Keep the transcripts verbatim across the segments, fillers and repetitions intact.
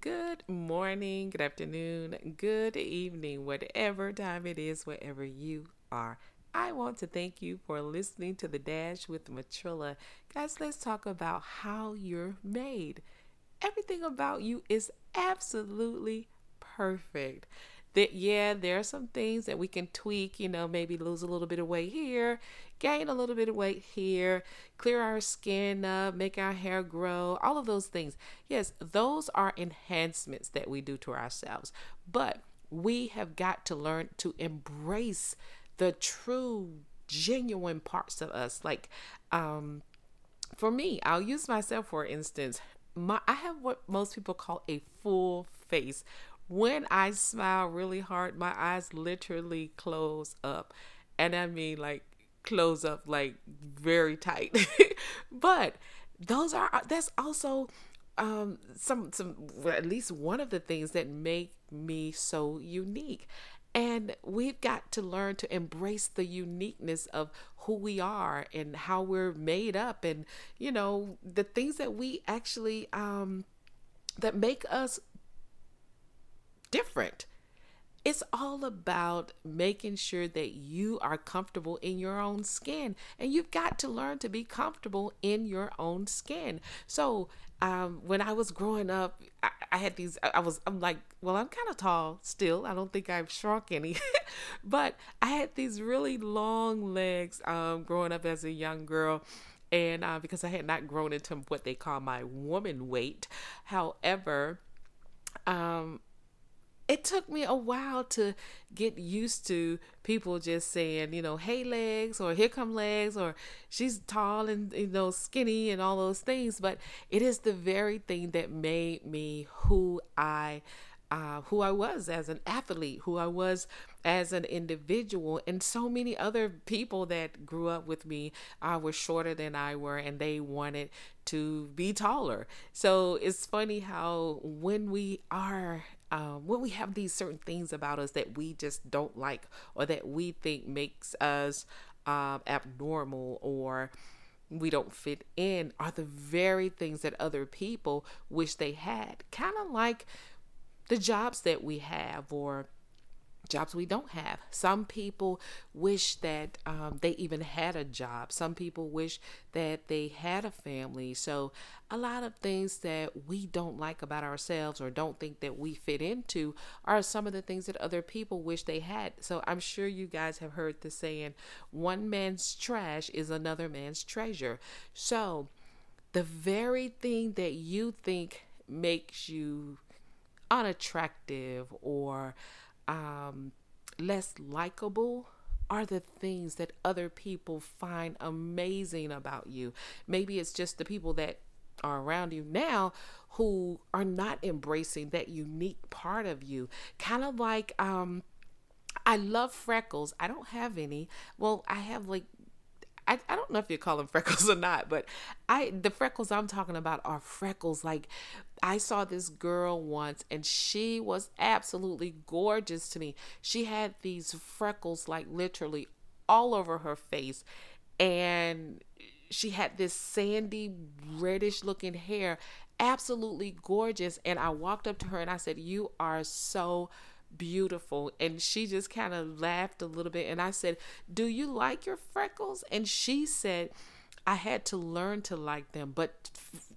Good morning, good afternoon, good evening, whatever time it is, wherever you are. I want to thank you for listening to The Dash with Matrilla. Guys, let's talk about how you're made. Everything about you is absolutely perfect. That yeah, there are some things that we can tweak, you know, maybe lose a little bit of weight here, gain a little bit of weight here, clear our skin up, make our hair grow, all of those things. Yes, those are enhancements that we do to ourselves. But we have got to learn to embrace the true, genuine parts of us. Like, um, for me, I'll use myself for instance. My I have what most people call a full face. When I smile really hard, my eyes literally close up. And I mean like close up like very tight. But those are that's also um some some well, at least one of the things that make me so unique. And we've got to learn to embrace the uniqueness of who we are and how we're made up and, you know, the things that we actually um that make us different. It's all about making sure that you are comfortable in your own skin, and you've got to learn to be comfortable in your own skin. So um, when I was growing up, I, I had these, I was, I'm like, well, I'm kind of tall still. I don't think I've shrunk any, but I had these really long legs um, growing up as a young girl. And uh, because I had not grown into what they call my woman weight. However, um, It took me a while to get used to people just saying, you know, hey legs, or here come legs, or she's tall and, you know, skinny and all those things. But it is the very thing that made me who I uh, who I was as an athlete, who I was as an individual. And so many other people that grew up with me uh, were shorter than I were, and they wanted to be taller. So it's funny how when we are Um, when we have these certain things about us that we just don't like, or that we think makes us uh, abnormal, or we don't fit in, are the very things that other people wish they had. Kind of like the jobs that we have, or jobs we don't have. Some people wish that um, they even had a job. Some people wish that they had a family. So a lot of things that we don't like about ourselves, or don't think that we fit into, are some of the things that other people wish they had. So I'm sure you guys have heard the saying, one man's trash is another man's treasure. So the very thing that you think makes you unattractive, or Um, less likable, are the things that other people find amazing about you. Maybe it's just the people that are around you now who are not embracing that unique part of you. Kind of like, um, I love freckles. I don't have any. Well, I have like, I, I don't know if you call them freckles or not, but I the freckles I'm talking about are freckles. Like, I saw this girl once, and she was absolutely gorgeous to me. She had these freckles like literally all over her face, and she had this sandy, reddish looking hair, absolutely gorgeous. And I walked up to her and I said, "You are so beautiful." And she just kind of laughed a little bit, and I said, "Do you like your freckles?" And she said, "I had to learn to like them." But f-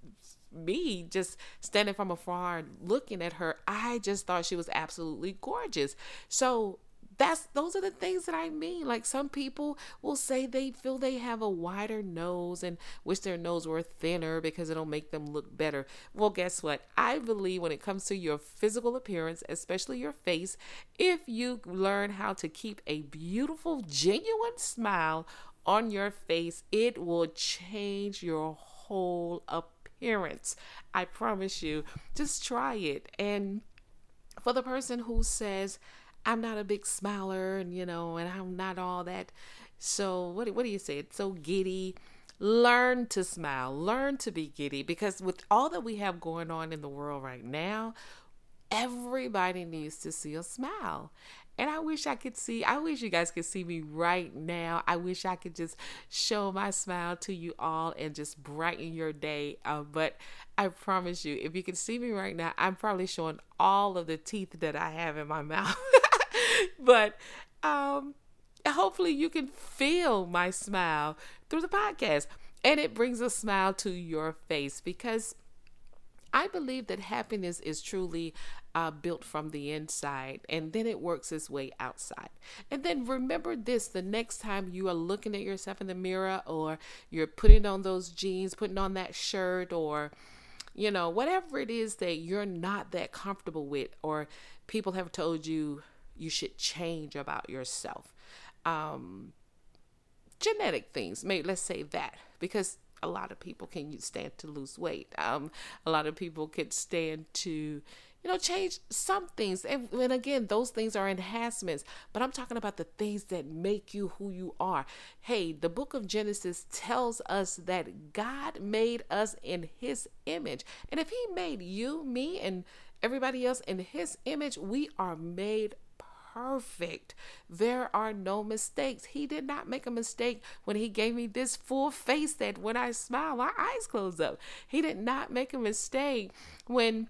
me just standing from afar and looking at her, I just thought she was absolutely gorgeous. So that's those are the things that I mean. Like, some people will say they feel they have a wider nose and wish their nose were thinner because it'll make them look better. Well, guess what? I believe when it comes to your physical appearance, especially your face, if you learn how to keep a beautiful, genuine smile on your face, it will change your whole appearance. I promise you. Just try it. And for the person who says, "I'm not a big smiler, and you know, and I'm not all that," so what what do you say? It's so giddy. Learn to smile. Learn to be giddy, because with all that we have going on in the world right now, everybody needs to see a smile. And I wish I could see, I wish you guys could see me right now. I wish I could just show my smile to you all and just brighten your day. Uh, but I promise you, if you can see me right now, I'm probably showing all of the teeth that I have in my mouth. But um, hopefully you can feel my smile through the podcast. And it brings a smile to your face, because I believe that happiness is truly uh, built from the inside, and then it works its way outside. And then remember this, the next time you are looking at yourself in the mirror, or you're putting on those jeans, putting on that shirt, or, you know, whatever it is that you're not that comfortable with, or people have told you you should change about yourself. Um, genetic things, maybe let's say that, because a lot of people can stand to lose weight. Um, a lot of people can stand to, you know, change some things. And, and again, those things are enhancements. But I'm talking about the things that make you who you are. Hey, the book of Genesis tells us that God made us in his image. And if he made you, me, and everybody else in his image, we are made perfect. There are no mistakes. He did not make a mistake when he gave me this full face that when I smile, my eyes close up. He did not make a mistake when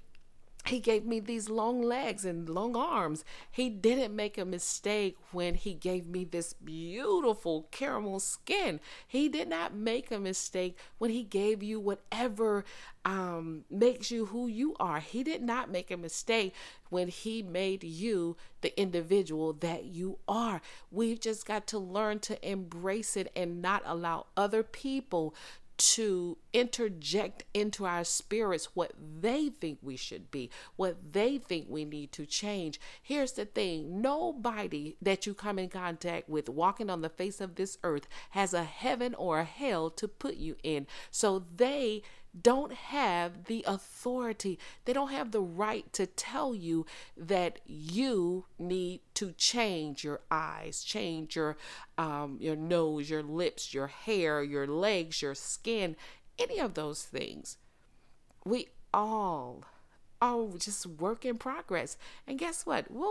he gave me these long legs and long arms. He didn't make a mistake when he gave me this beautiful caramel skin. He did not make a mistake when he gave you whatever um, makes you who you are. He did not make a mistake when he made you the individual that you are. We've just got to learn to embrace it and not allow other people to interject into our spirits what they think we should be, what they think we need to change. Here's the thing. Nobody that you come in contact with walking on the face of this earth has a heaven or a hell to put you in. So they don't have the authority. They don't have the right to tell you that you need to change your eyes, change your um, your nose, your lips, your hair, your legs, your skin, any of those things. We all are just work in progress. And guess what? We'll